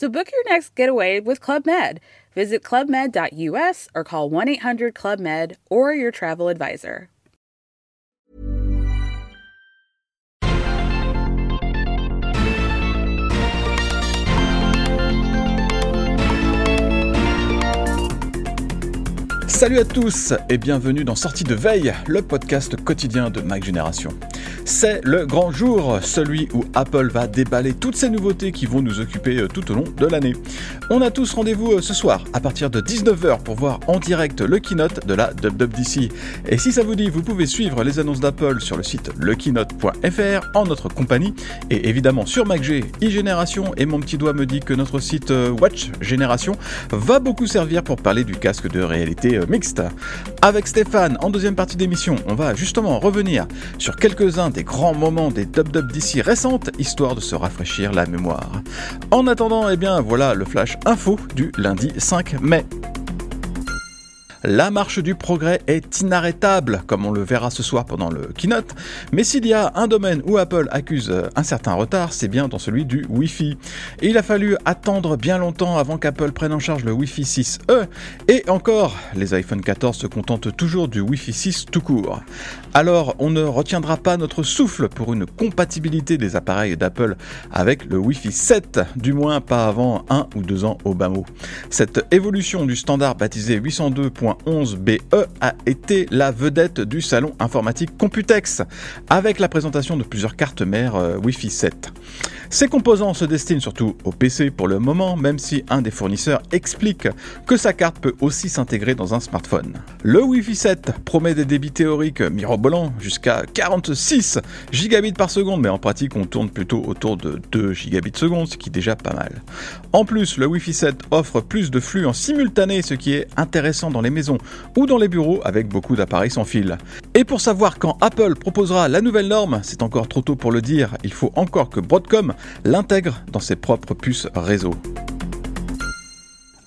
So book your next getaway with Club Med. Visit clubmed.us or call 1-800-CLUB-MED or your travel advisor. Salut à tous et bienvenue dans Sortie de Veille, le podcast quotidien de Mac Génération. C'est le grand jour, celui où Apple va déballer toutes ses nouveautés qui vont nous occuper tout au long de l'année. On a tous rendez-vous ce soir à partir de 19h pour voir en direct le keynote de la WWDC. Et si ça vous dit, vous pouvez suivre les annonces d'Apple sur le site lekeynote.fr en notre compagnie et évidemment sur MacG, iGénération, et mon petit doigt me dit que notre site WatchGénération va beaucoup servir pour parler du casque de réalité mixte. Avec Stéphane, en deuxième partie d'émission, on va justement revenir sur quelques-uns des grands moments des WWDC récentes, histoire de se rafraîchir la mémoire. En attendant, voilà le flash info du lundi 5 mai. La marche du progrès est inarrêtable, comme on le verra ce soir pendant le keynote, mais s'il y a un domaine où Apple accuse un certain retard, c'est bien dans celui du Wi-Fi. Et il a fallu attendre bien longtemps avant qu'Apple prenne en charge le Wi-Fi 6E, et encore, les iPhone 14 se contentent toujours du Wi-Fi 6 tout court. Alors, on ne retiendra pas notre souffle pour une compatibilité des appareils d'Apple avec le Wi-Fi 7, du moins pas avant 1 ou 2 ans au bas mot. Cette évolution du standard baptisé 802.11BE a été la vedette du salon informatique Computex, avec la présentation de plusieurs cartes mères Wi-Fi 7. Ces composants se destinent surtout au PC pour le moment, même si un des fournisseurs explique que sa carte peut aussi s'intégrer dans un smartphone. Le Wi-Fi 7 promet des débits théoriques mirobolants jusqu'à 46 gigabits par seconde, mais en pratique on tourne plutôt autour de 2 gigabits seconde, ce qui est déjà pas mal. En plus, le Wi-Fi 7 offre plus de flux en simultané, ce qui est intéressant dans les maisons ou dans les bureaux avec beaucoup d'appareils sans fil. Et pour savoir quand Apple proposera la nouvelle norme, c'est encore trop tôt pour le dire, il faut encore que Broadcom l'intègre dans ses propres puces réseau.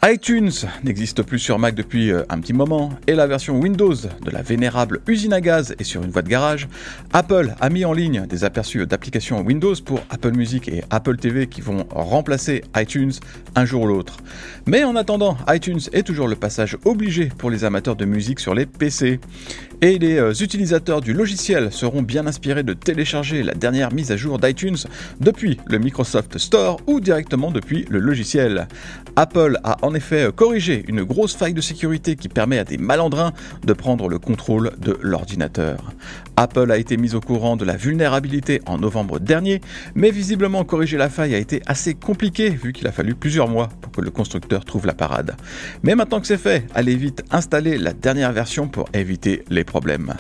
iTunes n'existe plus sur Mac depuis un petit moment, et la version Windows de la vénérable usine à gaz est sur une voie de garage. Apple a mis en ligne des aperçus d'applications Windows pour Apple Music et Apple TV qui vont remplacer iTunes un jour ou l'autre. Mais en attendant, iTunes est toujours le passage obligé pour les amateurs de musique sur les PC. Et les utilisateurs du logiciel seront bien inspirés de télécharger la dernière mise à jour d'iTunes depuis le Microsoft Store ou directement depuis le logiciel. Apple a en effet corrigé une grosse faille de sécurité qui permet à des malandrins de prendre le contrôle de l'ordinateur. Apple a été mise au courant de la vulnérabilité en novembre dernier, mais visiblement corriger la faille a été assez compliqué vu qu'il a fallu plusieurs mois pour que le constructeur trouve la parade. Mais maintenant que c'est fait, allez vite installer la dernière version pour éviter les problèmes.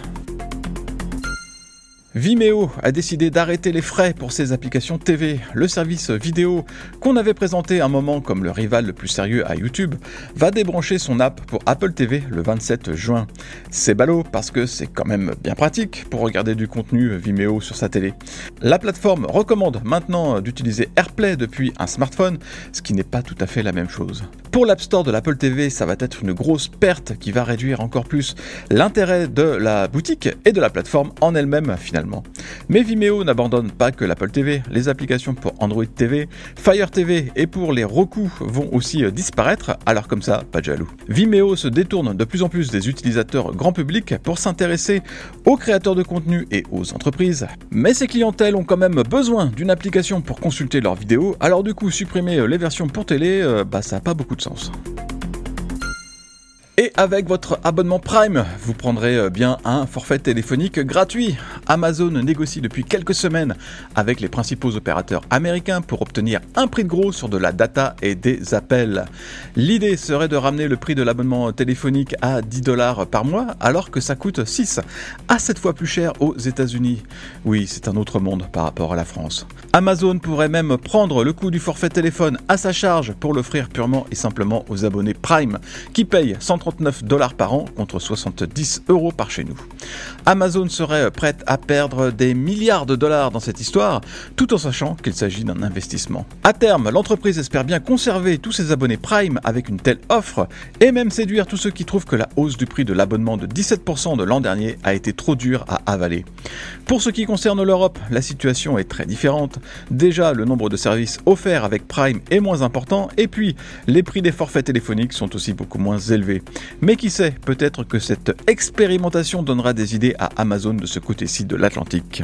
Vimeo a décidé d'arrêter les frais pour ses applications TV. Le service vidéo, qu'on avait présenté à un moment comme le rival le plus sérieux à YouTube, va débrancher son app pour Apple TV le 27 juin. C'est ballot parce que c'est quand même bien pratique pour regarder du contenu Vimeo sur sa télé. La plateforme recommande maintenant d'utiliser AirPlay depuis un smartphone, ce qui n'est pas tout à fait la même chose. Pour l'App Store de l'Apple TV, ça va être une grosse perte qui va réduire encore plus l'intérêt de la boutique et de la plateforme en elle-même finalement. Mais Vimeo n'abandonne pas que l'Apple TV, les applications pour Android TV, Fire TV et pour les Roku vont aussi disparaître, alors comme ça, pas de jaloux. Vimeo se détourne de plus en plus des utilisateurs grand public pour s'intéresser aux créateurs de contenu et aux entreprises. Mais ces clientèles ont quand même besoin d'une application pour consulter leurs vidéos, alors du coup supprimer les versions pour télé, ça n'a pas beaucoup de sens. Et avec votre abonnement Prime, vous prendrez bien un forfait téléphonique gratuit. Amazon négocie depuis quelques semaines avec les principaux opérateurs américains pour obtenir un prix de gros sur de la data et des appels. L'idée serait de ramener le prix de l'abonnement téléphonique à $10 par mois, alors que ça coûte 6 à 7 fois plus cher aux États-Unis. Oui, c'est un autre monde par rapport à la France. Amazon pourrait même prendre le coût du forfait téléphone à sa charge pour l'offrir purement et simplement aux abonnés Prime, qui payent $139 par an contre €70 par chez nous. Amazon serait prête à perdre des milliards de dollars dans cette histoire, tout en sachant qu'il s'agit d'un investissement. À terme, l'entreprise espère bien conserver tous ses abonnés Prime avec une telle offre, et même séduire tous ceux qui trouvent que la hausse du prix de l'abonnement de 17% de l'an dernier a été trop dure à avaler. Pour ce qui concerne l'Europe, la situation est très différente. Déjà, le nombre de services offerts avec Prime est moins important, et puis les prix des forfaits téléphoniques sont aussi beaucoup moins élevés. Mais qui sait, peut-être que cette expérimentation donnera des idées à Amazon de ce côté-ci de l'Atlantique.